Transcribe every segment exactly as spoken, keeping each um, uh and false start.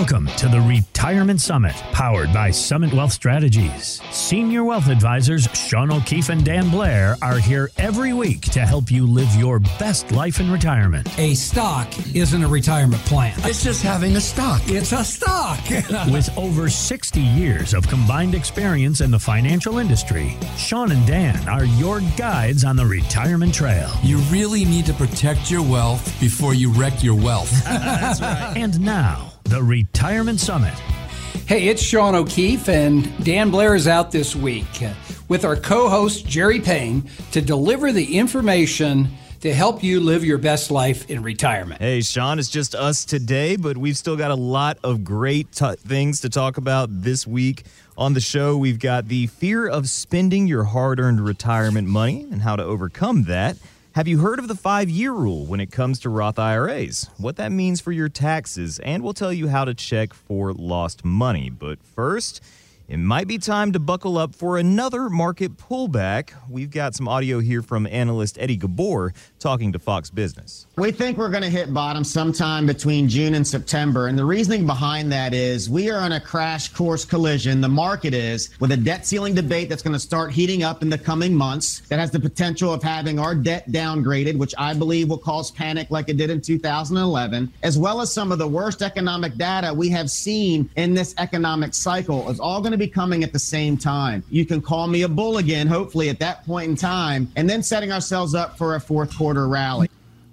Welcome to the Retirement Summit, powered by Summit Wealth Strategies. Senior Wealth Advisors Sean O'Keefe and Dan Blair are here every week to help you live your best life in retirement. A stock isn't a retirement plan. It's just having a stock. It's a stock. With over sixty years of combined experience in the financial industry, Sean and Dan are your guides on the retirement trail. You really need to protect your wealth before you wreck your wealth. That's right. And now, the Retirement Summit. Hey, it's Sean O'Keefe, and Dan Blair is out this week with our co-host Jerry Payne to deliver the information to help you live your best life in retirement. Hey, Sean, it's just us today, but we've still got a lot of great t- things to talk about this week. On the show, we've got the fear of spending your hard-earned retirement money and how to overcome that. Have you heard of the five-year rule when it comes to Roth I R As? What that means for your taxes, and we'll tell you how to check for lost money. But first, it might be time to buckle up for another market pullback. We've got some audio here from analyst Eddie Gabor talking to Fox Business. We think we're going to hit bottom sometime between June and September, and the reasoning behind that is we are on a crash course collision, the market is, with a debt ceiling debate that's going to start heating up in the coming months that has the potential of having our debt downgraded, which I believe will cause panic like it did in two thousand eleven, as well as some of the worst economic data we have seen in this economic cycle. It's all going to be coming at the same time. You can call me a bull again, hopefully, at that point in time, and then setting ourselves up for a fourth quarter rally.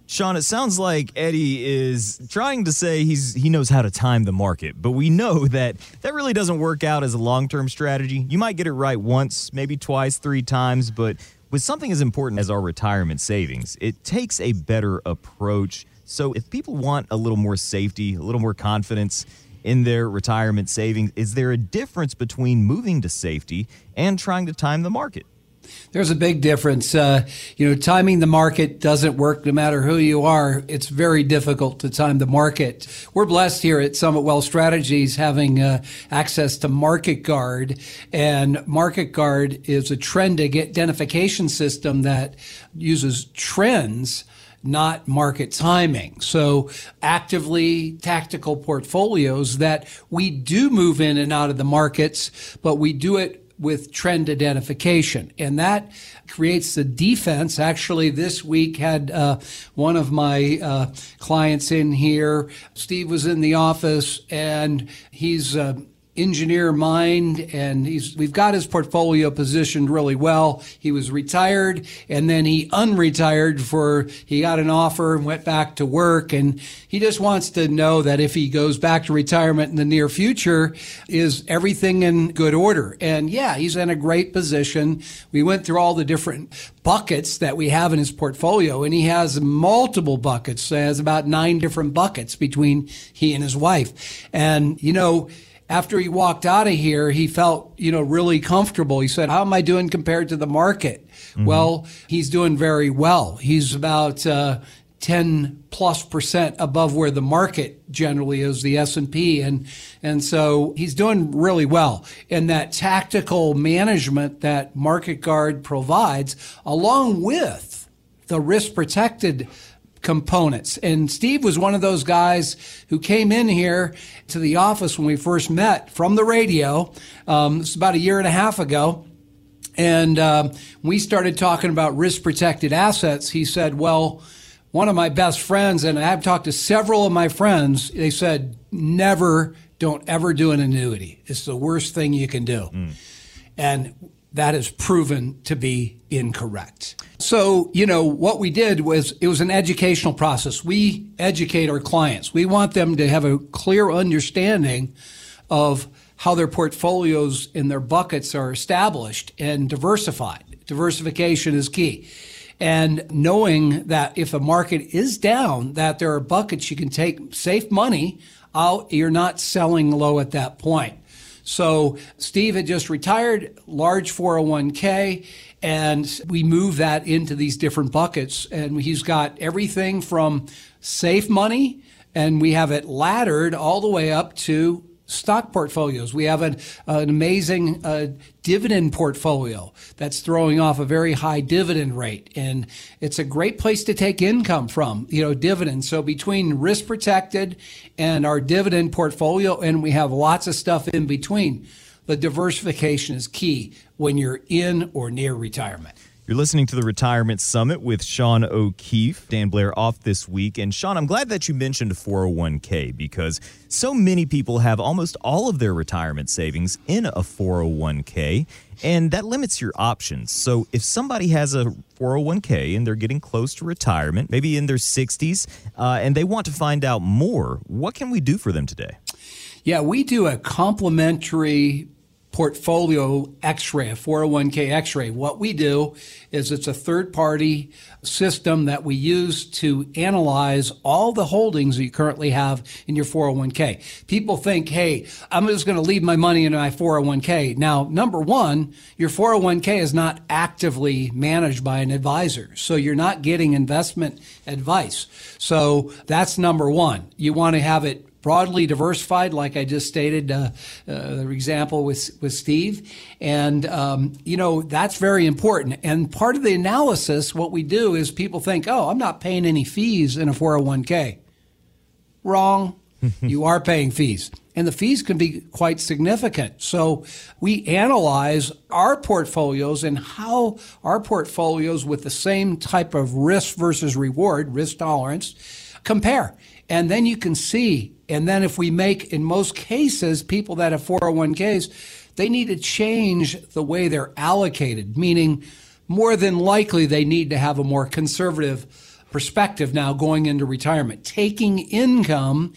Sean, it sounds like Eddie is trying to say he's he knows how to time the market, but we know that that really doesn't work out as a long-term strategy. You might get it right once, maybe twice, three times, but with something as important as our retirement savings, it takes a better approach. So if people want a little more safety, a little more confidence in their retirement savings, is there a difference between moving to safety and trying to time the market? There's a big difference. Uh, you know, timing the market doesn't work no matter who you are. It's very difficult to time the market. We're blessed here at Summit Wealth Strategies having uh, access to Market Guard. And Market Guard is a trend identification system that uses trends, not market timing. So actively tactical portfolios that we do move in and out of the markets, but we do it with trend identification. And that creates the defense. Actually, this week had uh, one of my uh, clients in here. Steve was in the office, and he's an engineer mind, and he's we've got his portfolio positioned really well. He was retired, and then he unretired for, he got an offer and went back to work. And he just wants to know that if he goes back to retirement in the near future, is everything in good order? And yeah, he's in a great position. We went through all the different buckets that we have in his portfolio, and he has multiple buckets. So he has about nine different buckets between he and his wife. And, you know, after he walked out of here, he felt, you know, really comfortable. He said, how am I doing compared to the market? Mm-hmm. Well, he's doing very well. He's about uh, ten plus percent above where the market generally is, the S and P. And, and so he's doing really well. And that tactical management that Market Guard provides, along with the risk protected components. And Steve was one of those guys who came in here to the office when we first met from the radio. Um, it's about a year and a half ago. And um, we started talking about risk protected assets. He said, well, one of my best friends, and I've talked to several of my friends, they said, never, don't ever do an annuity. It's the worst thing you can do. Mm. And that is proven to be incorrect. So, you know, what we did was it was an educational process. We educate our clients. We want them to have a clear understanding of how their portfolios and their buckets are established and diversified. Diversification is key. And knowing that if a market is down, that there are buckets you can take safe money out. You're not selling low at that point. So Steve had just retired, large four oh one k, and we move that into these different buckets. And he's got everything from safe money, and we have it laddered all the way up to stock portfolios. We have an, uh, an amazing uh, dividend portfolio that's throwing off a very high dividend rate, and it's a great place to take income from, you know, dividends. So between risk protected and our dividend portfolio, and we have lots of stuff in between, the diversification is key when you're in or near retirement. You're listening to the Retirement Summit with Sean O'Keefe. Dan Blair off this week. And Sean, I'm glad that you mentioned four oh one k, because so many people have almost all of their retirement savings in a four oh one k, and that limits your options. So if somebody has a four oh one k and they're getting close to retirement, maybe in their sixties, uh, and they want to find out more, what can we do for them today? Yeah, we do a complimentary portfolio x-ray, a four oh one k x-ray. What we do is it's a third-party system that we use to analyze all the holdings that you currently have in your four oh one k. People think, hey, I'm just going to leave my money in my four oh one k. Now, number one, your four oh one k is not actively managed by an advisor, so you're not getting investment advice. So that's number one. You want to have it broadly diversified, like I just stated, uh, uh, the example with with Steve. And, um, you know, that's very important. And part of the analysis, what we do is people think, oh, I'm not paying any fees in a four oh one k. Wrong. You are paying fees. And the fees can be quite significant. So we analyze our portfolios and how our portfolios with the same type of risk versus reward, risk tolerance, compare. And then you can see, and then if we make, in most cases, people that have four oh one k's, they need to change the way they're allocated, meaning more than likely they need to have a more conservative perspective now going into retirement. Taking income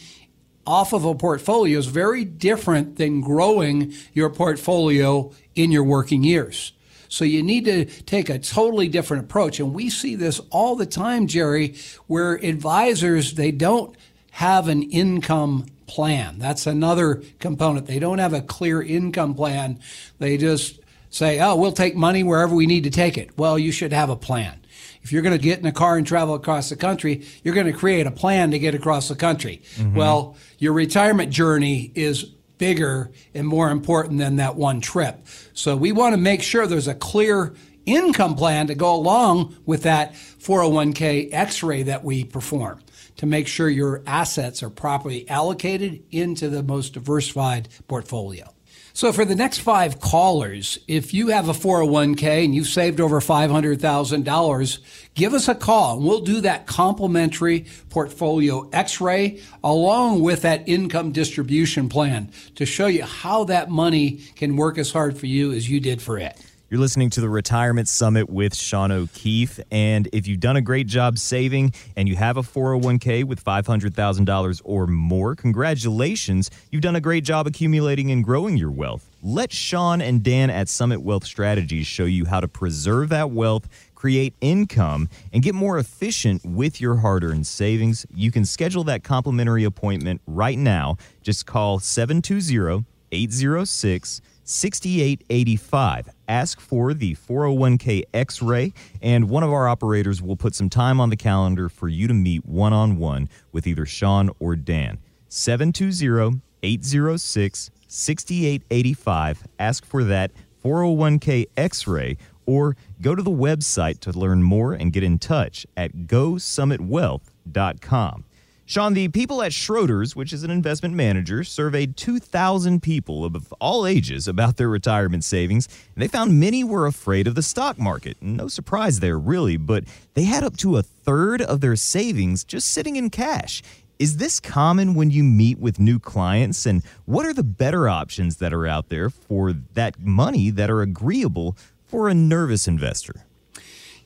off of a portfolio is very different than growing your portfolio in your working years. So you need to take a totally different approach. And we see this all the time, Jerry, where advisors, they don't have an income plan. That's another component. They don't have a clear income plan. They just say, oh, we'll take money wherever we need to take it. Well, you should have a plan. If you're going to get in a car and travel across the country, you're going to create a plan to get across the country. Mm-hmm. Well, your retirement journey is bigger and more important than that one trip. So we want to make sure there's a clear income plan to go along with that four oh one k x-ray that we perform to make sure your assets are properly allocated into the most diversified portfolio. So for the next five callers, if you have a four oh one k and you've saved over five hundred thousand dollars, give us a call and we'll do that complimentary portfolio x-ray along with that income distribution plan to show you how that money can work as hard for you as you did for it. You're listening to the Retirement Summit with Sean O'Keefe. And if you've done a great job saving and you have a four oh one k with five hundred thousand dollars or more, congratulations. You've done a great job accumulating and growing your wealth. Let Sean and Dan at Summit Wealth Strategies show you how to preserve that wealth, create income, and get more efficient with your hard-earned savings. You can schedule that complimentary appointment right now. Just call seven two zero, eight zero six, six eight eight five. Ask for the four oh one k x-ray, and one of our operators will put some time on the calendar for you to meet one-on-one with either Sean or Dan. seven two zero, eight zero six, six eight eight five. Ask for that four oh one k x-ray, or go to the website to learn more and get in touch at go summit wealth dot com. Sean, the people at Schroders, which is an investment manager, surveyed two thousand people of all ages about their retirement savings, and they found many were afraid of the stock market. No surprise there, really, but they had up to a third of their savings just sitting in cash. Is this common when you meet with new clients, and what are the better options that are out there for that money that are agreeable for a nervous investor?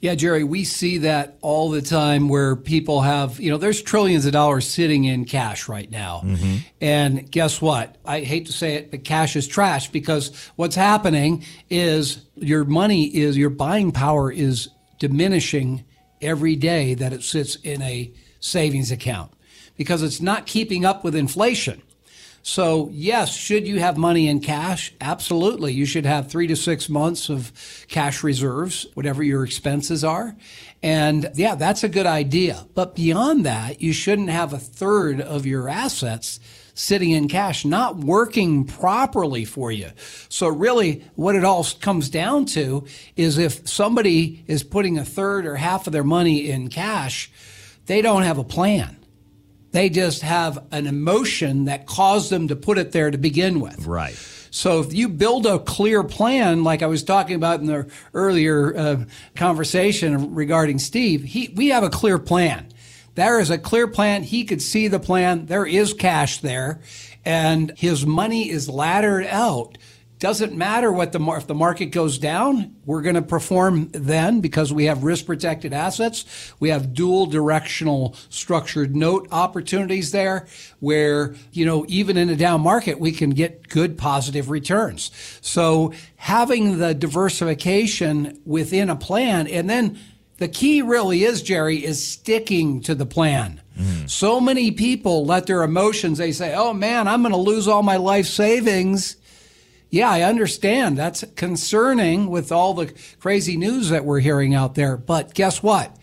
Yeah, Jerry, we see that all the time where people have, you know, there's trillions of dollars sitting in cash right now. Mm-hmm. And guess what? I hate to say it, but cash is trash, because what's happening is your money is, your buying power is diminishing every day that it sits in a savings account because it's not keeping up with inflation. So yes, should you have money in cash? Absolutely. You should have three to six months of cash reserves, whatever your expenses are. And yeah, that's a good idea. But beyond that, you shouldn't have a third of your assets sitting in cash, not working properly for you. So really what it all comes down to is if somebody is putting a third or half of their money in cash, they don't have a plan. They just have an emotion that caused them to put it there to begin with. Right. So if you build a clear plan, like I was talking about in the earlier uh, conversation regarding Steve, he, we have a clear plan. There is a clear plan. He could see the plan. There is cash there. And his money is laddered out. Doesn't matter what the mar- if the market goes down, we're going to perform then because we have risk-protected assets. We have dual directional structured note opportunities there where, you know, even in a down market, we can get good positive returns. So having the diversification within a plan, and then the key really is, Jerry, is sticking to the plan. Mm. So many people let their emotions, they say, oh, man, I'm going to lose all my life savings. Yeah, I understand. That's concerning with all the crazy news that we're hearing out there. But guess what?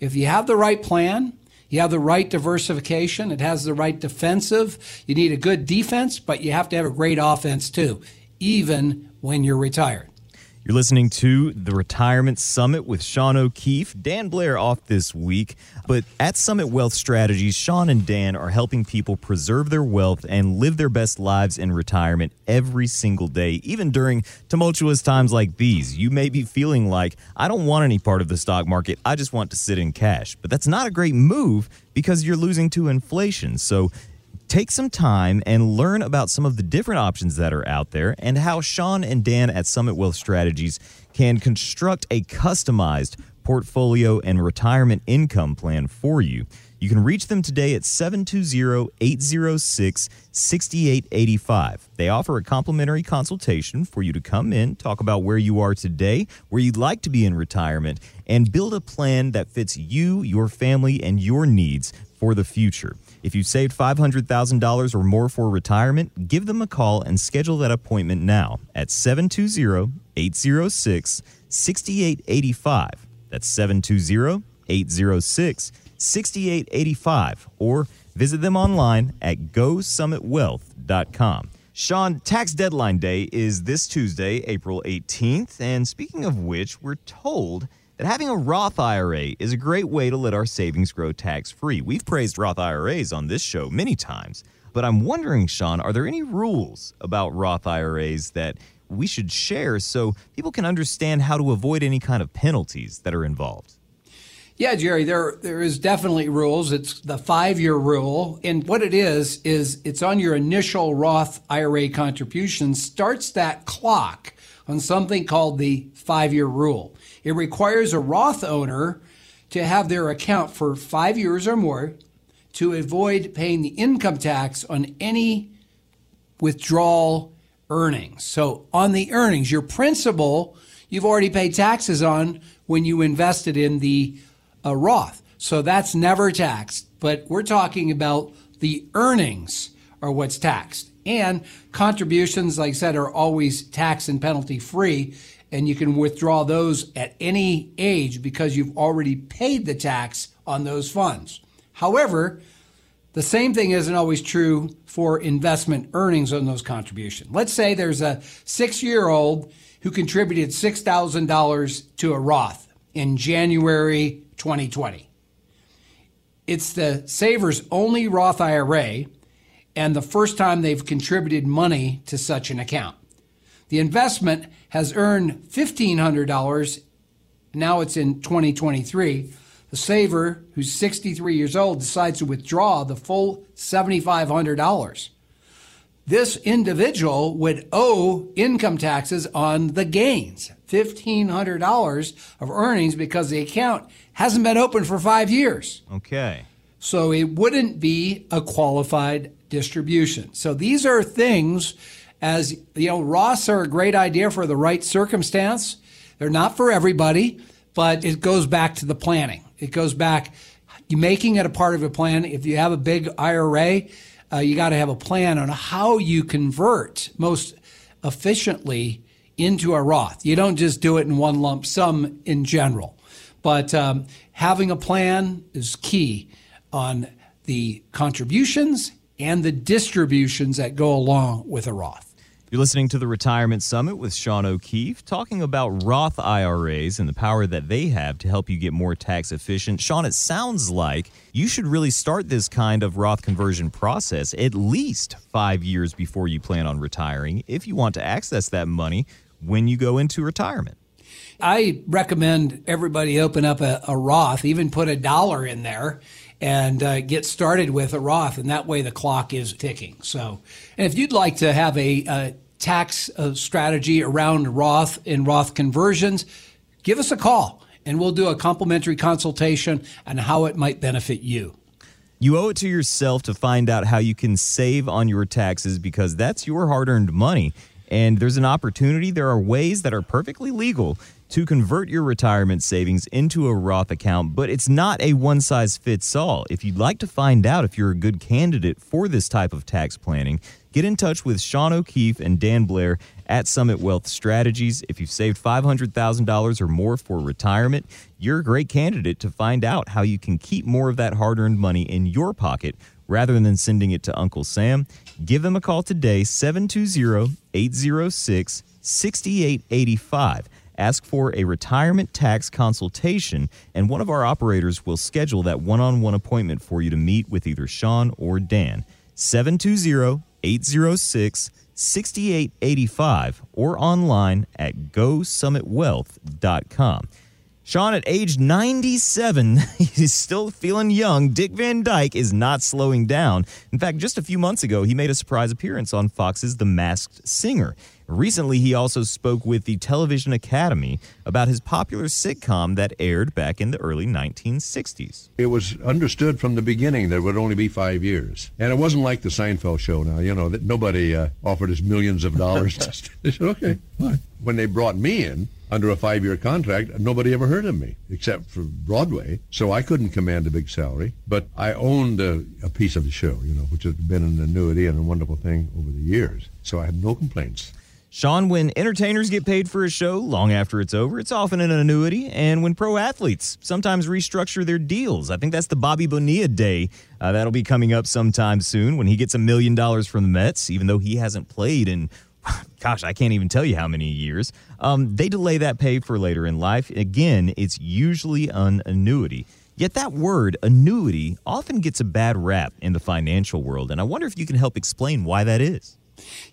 If you have the right plan, you have the right diversification, it has the right defensive. You need a good defense, but you have to have a great offense too, even when you're retired. You're listening to The Retirement Summit with Sean O'Keefe, Dan Blair off this week. But at Summit Wealth Strategies, Sean and Dan are helping people preserve their wealth and live their best lives in retirement every single day, even during tumultuous times like these. You may be feeling like, I don't want any part of the stock market. I just want to sit in cash. But that's not a great move because you're losing to inflation. So take some time and learn about some of the different options that are out there and how Sean and Dan at Summit Wealth Strategies can construct a customized portfolio and retirement income plan for you. You can reach them today at seven two zero, eight zero six, six eight eight five. They offer a complimentary consultation for you to come in, talk about where you are today, where you'd like to be in retirement, and build a plan that fits you, your family, and your needs for the future. If you've saved five hundred thousand dollars or more for retirement, give them a call and schedule that appointment now at seven two zero, eight zero six, six eight eight five. That's seven two zero, eight zero six, six eight eight five. Or visit them online at go summit wealth dot com. Sean, tax deadline day is this Tuesday, April eighteenth. And speaking of which, we're told that having a Roth I R A is a great way to let our savings grow tax-free. We've praised Roth I R As on this show many times, but I'm wondering, Sean, are there any rules about Roth I R As that we should share so people can understand how to avoid any kind of penalties that are involved? Yeah, Jerry, there there is definitely rules. It's the five-year rule. And what it is, is it's on your initial Roth I R A contribution, starts that clock on something called the five-year rule. It requires a Roth owner to have their account for five years or more to avoid paying the income tax on any withdrawal earnings. So on the earnings, your principal, you've already paid taxes on when you invested in the uh, Roth. So that's never taxed. But we're talking about the earnings are what's taxed. And contributions, like I said, are always tax and penalty free. And you can withdraw those at any age because you've already paid the tax on those funds. However, the same thing isn't always true for investment earnings on those contributions. Let's say there's a six-year-old who contributed six thousand dollars to a Roth in January twenty twenty. It's the saver's only Roth I R A and the first time they've contributed money to such an account. The investment has earned fifteen hundred dollars. Now it's in twenty twenty-three. The saver, who's sixty-three years old, decides to withdraw the full seven thousand five hundred dollars. This individual would owe income taxes on the gains, fifteen hundred dollars of earnings, because the account hasn't been open for five years. Okay. So it wouldn't be a qualified distribution. So these are things, as you know, Roths are a great idea for the right circumstance. They're not for everybody, but it goes back to the planning. It goes back you making it a part of a plan. If you have a big I R A, uh, you got to have a plan on how you convert most efficiently into a Roth. You don't just do it in one lump sum in general, but um, having a plan is key on the contributions and the distributions that go along with a Roth. You're listening to the Retirement Summit with Sean O'Keefe, talking about Roth I R As and the power that they have to help you get more tax efficient. Sean, it sounds like you should really start this kind of Roth conversion process at least five years before you plan on retiring if you want to access that money when you go into retirement. I recommend everybody open up a, a Roth, even put a dollar in there, and uh, get started with a Roth, and that way the clock is ticking. So, and if you'd like to have a, a tax uh, strategy around Roth and Roth conversions, give us a call, and we'll do a complimentary consultation on how it might benefit you. You owe it to yourself to find out how you can save on your taxes, because that's your hard-earned money, and there's an opportunity. There are ways that are perfectly legal to convert your retirement savings into a Roth account, but it's not a one-size-fits-all. If you'd like to find out if you're a good candidate for this type of tax planning, get in touch with Sean O'Keefe and Dan Blair at Summit Wealth Strategies. If you've saved five hundred thousand dollars or more for retirement, you're a great candidate to find out how you can keep more of that hard-earned money in your pocket rather than sending it to Uncle Sam. Give them a call today, seven two zero, eight zero six, six eight eight five. Ask for a retirement tax consultation, and one of our operators will schedule that one-on-one appointment for you to meet with either Sean or Dan. seven two zero, eight zero six, six eight eight five or online at go summit wealth dot com. Sean, at age ninety-seven, he's still feeling young. Dick Van Dyke is not slowing down. In fact, just a few months ago, he made a surprise appearance on Fox's The Masked Singer. Recently, he also spoke with the Television Academy about his popular sitcom that aired back in the early nineteen sixties. It was understood from the beginning that it would only be five years. And it wasn't like the Seinfeld show now, you know, that nobody uh, offered us millions of dollars. They said, okay, fine. When they brought me in under a five-year contract, nobody ever heard of me except for Broadway, so I couldn't command a big salary. But I owned a, a piece of the show, you know, which has been an annuity and a wonderful thing over the years. So I had no complaints. Sean, when entertainers get paid for a show long after it's over, it's often an annuity. And when pro athletes sometimes restructure their deals, I think that's the Bobby Bonilla day. Uh, that'll be coming up sometime soon when he gets a million dollars from the Mets, even though he hasn't played in, gosh, I can't even tell you how many years. Um, they delay that pay for later in life. Again, it's usually an annuity. Yet that word, annuity, often gets a bad rap in the financial world. And I wonder if you can help explain why that is.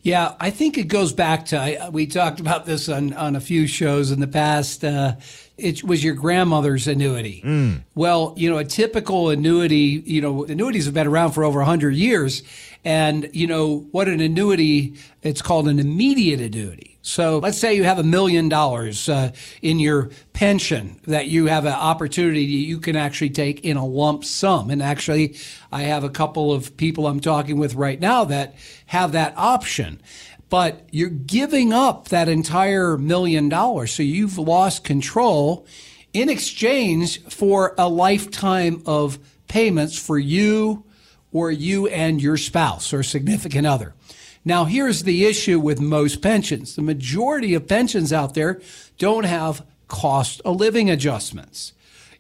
Yeah, I think it goes back to, I, we talked about this on, on a few shows in the past, uh, it was your grandmother's annuity. Mm. Well, you know, a typical annuity, you know, annuities have been around for over one hundred years. And, you know, what an annuity, it's called an immediate annuity. So let's say you have a million dollars uh, in your pension that you have an opportunity you can actually take in a lump sum. And actually, I have a couple of people I'm talking with right now that have that option. But you're giving up that entire million dollars. So you've lost control in exchange for a lifetime of payments for you or you and your spouse or significant other. Now, here's the issue with most pensions. The majority of pensions out there don't have cost of living adjustments.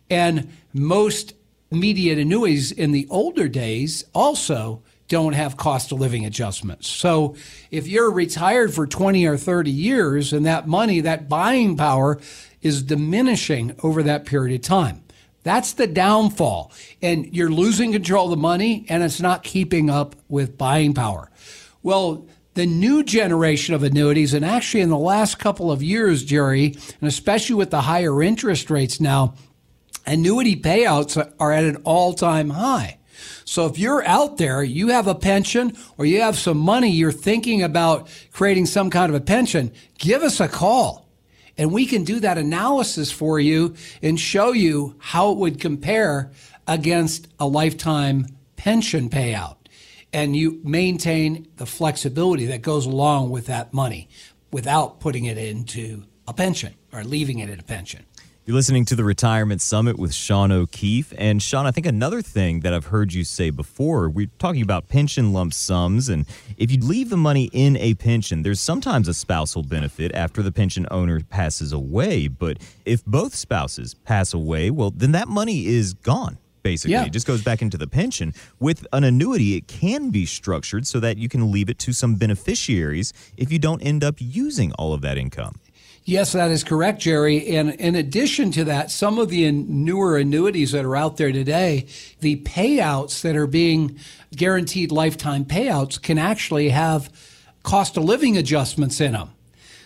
And most immediate annuities in the older days also don't have cost of living adjustments. So if you're retired for twenty or thirty years and that money, that buying power is diminishing over that period of time, that's the downfall. And you're losing control of the money and it's not keeping up with buying power. Well, the new generation of annuities, and actually in the last couple of years, Jerry, and especially with the higher interest rates now, annuity payouts are at an all-time high. So if you're out there, you have a pension or you have some money, you're thinking about creating some kind of a pension, give us a call and we can do that analysis for you and show you how it would compare against a lifetime pension payout. And you maintain the flexibility that goes along with that money without putting it into a pension or leaving it at a pension. You're listening to the Retirement Summit with Sean O'Keefe. And Sean, I think another thing that I've heard you say before, we're talking about pension lump sums. And if you leave the money in a pension, there's sometimes a spousal benefit after the pension owner passes away. But if both spouses pass away, well, then that money is gone. basically. Yeah. It just goes back into the pension. With an annuity, it can be structured so that you can leave it to some beneficiaries if you don't end up using all of that income. Yes, that is correct, Jerry. And in addition to that, some of the newer annuities that are out there today, the payouts that are being guaranteed lifetime payouts can actually have cost of living adjustments in them.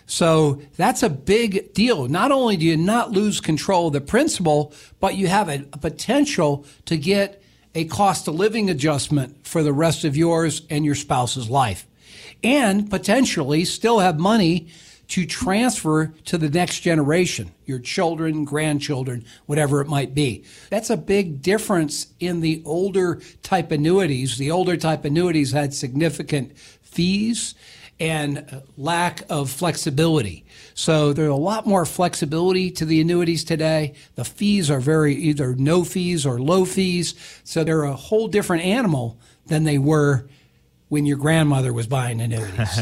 So that's a big deal. Not only do you not lose control of the principal, but you have a, a potential to get a cost of living adjustment for the rest of yours and your spouse's life, and potentially still have money to transfer to the next generation, your children, grandchildren, whatever it might be. That's a big difference in the older type annuities. The older type annuities had significant fees and lack of flexibility. So there's a lot more flexibility to the annuities today. The fees are very either no fees or low fees. So they're a whole different animal than they were when your grandmother was buying annuities.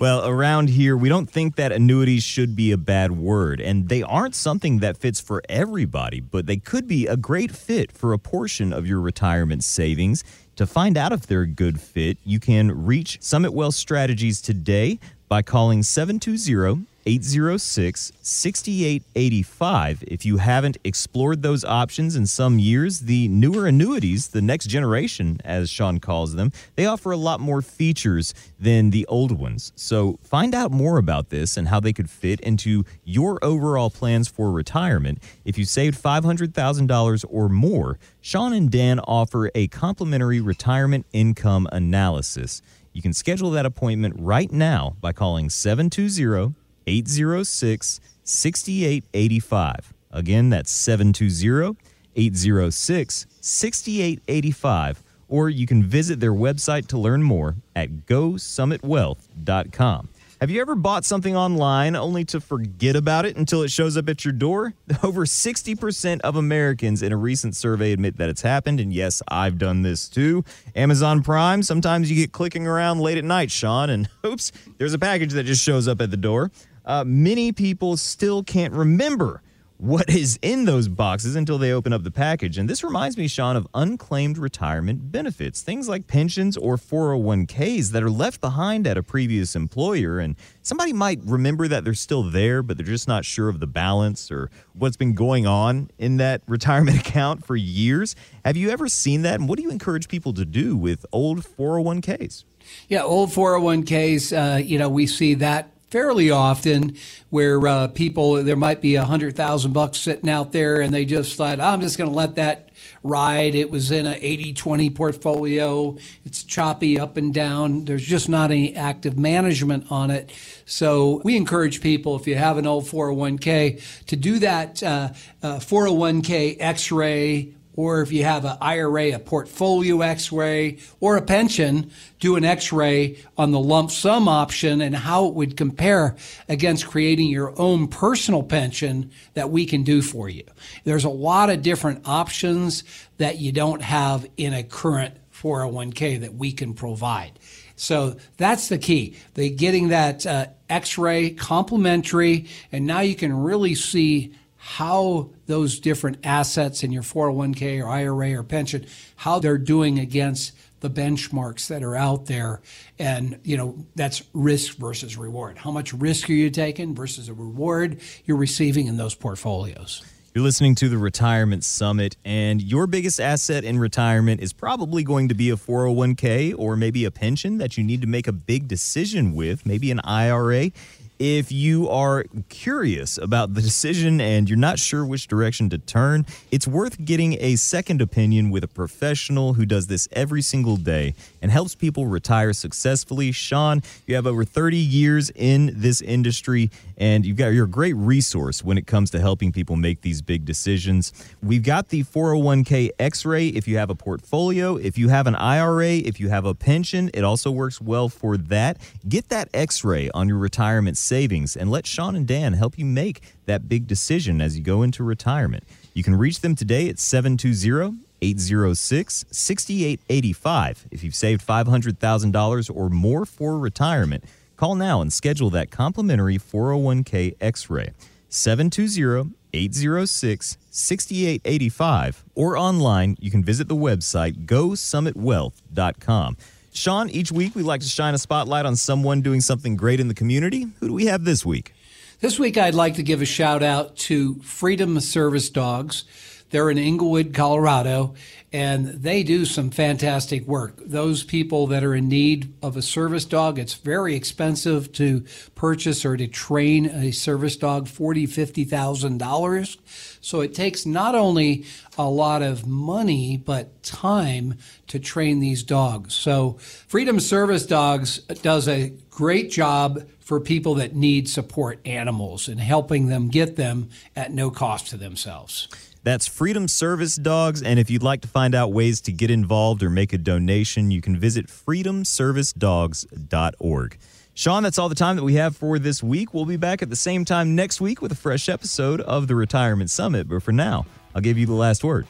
Well, around here, we don't think that annuities should be a bad word, and they aren't something that fits for everybody, but they could be a great fit for a portion of your retirement savings. To find out if they're a good fit, you can reach Summit Wealth Strategies today by calling seven two zero, eight zero six, six eight eight five. If you haven't explored those options in some years, the newer annuities, the next generation, as Sean calls them, they offer a lot more features than the old ones. So find out more about this and how they could fit into your overall plans for retirement. If you saved five hundred thousand dollars or more, Sean and Dan offer a complimentary retirement income analysis. You can schedule that appointment right now by calling seven two zero, eight zero six, six eight eight five. Again, that's seven two zero, eight zero six, six eight eight five. Or you can visit their website to learn more at go summit wealth dot com. Have you ever bought something online only to forget about it until it shows up at your door? Over sixty percent of Americans in a recent survey admit that it's happened, and yes, I've done this too. Amazon Prime, sometimes you get clicking around late at night, Sean, and oops, there's a package that just shows up at the door. Uh, many people still can't remember what is in those boxes until they open up the package. And this reminds me, Sean, of unclaimed retirement benefits, things like pensions or four oh one k's that are left behind at a previous employer. And somebody might remember that they're still there, but they're just not sure of the balance or what's been going on in that retirement account for years. Have you ever seen that? And what do you encourage people to do with old four oh one k's? Yeah, old four oh one k's, uh, you know, we see that fairly often, where uh, people, there might be a hundred thousand bucks sitting out there, and they just thought, oh, I'm just going to let that ride. It was in an eighty twenty portfolio. It's choppy up and down. There's just not any active management on it. So we encourage people, if you have an old four oh one k, to do that uh, uh, four oh one k X-ray. Or if you have an I R A, a portfolio X-ray, or a pension, do an X-ray on the lump sum option and how it would compare against creating your own personal pension that we can do for you. There's a lot of different options that you don't have in a current four oh one k that we can provide. So that's the key. They getting that uh, X-ray complimentary, and now you can really see how those different assets in your four oh one k or I R A or pension, how they're doing against the benchmarks that are out there. And, you know, that's risk versus reward. How much risk are you taking versus a reward you're receiving in those portfolios? You're listening to the Retirement Summit, and your biggest asset in retirement is probably going to be a four oh one k or maybe a pension that you need to make a big decision with, maybe an I R A. If you are curious about the decision and you're not sure which direction to turn, it's worth getting a second opinion with a professional who does this every single day and helps people retire successfully. Sean, you have over thirty years in this industry, and you've got, you're a great resource when it comes to helping people make these big decisions. We've got the four oh one k X-ray if you have a portfolio, if you have an I R A, if you have a pension. It also works well for that. Get that X-ray on your retirement savings and let Sean and Dan help you make that big decision as you go into retirement. You can reach them today at seven two zero, eight zero six, six eight eight five. If you've saved five hundred thousand dollars or more for retirement, call now and schedule that complimentary four oh one k X-ray. seven two zero, eight zero six, six eight eight five. sixty-eight eighty-five, or online, you can visit the website go summit wealth dot com. Sean, each week we like to shine a spotlight on someone doing something great in the community. Who do we have this week? This week I'd like to give a shout out to Freedom Service Dogs. They're in Inglewood, Colorado, and they do some fantastic work. Those people that are in need of a service dog, it's very expensive to purchase or to train a service dog, forty thousand dollars, fifty thousand dollars. So it takes not only a lot of money, but time to train these dogs. So Freedom Service Dogs does a great job for people that need support animals and helping them get them at no cost to themselves. That's Freedom Service Dogs, and if you'd like to find out ways to get involved or make a donation, you can visit freedom service dogs dot org. Sean, that's all the time that we have for this week. We'll be back at the same time next week with a fresh episode of The Retirement Summit, but for now, I'll give you the last word.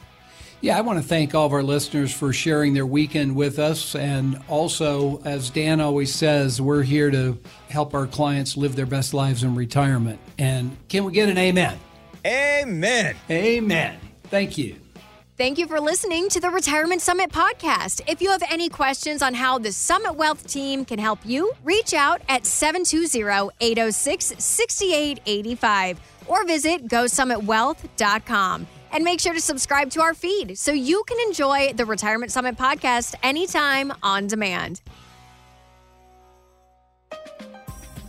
Yeah, I want to thank all of our listeners for sharing their weekend with us, and also, as Dan always says, we're here to help our clients live their best lives in retirement. And can we get an amen? Amen. Amen. Thank you. Thank you for listening to the Retirement Summit podcast. If you have any questions on how the Summit Wealth team can help you, reach out at seven two zero, eight zero six, six eight eight five or visit go summit wealth dot com. And make sure to subscribe to our feed so you can enjoy the Retirement Summit podcast anytime on demand.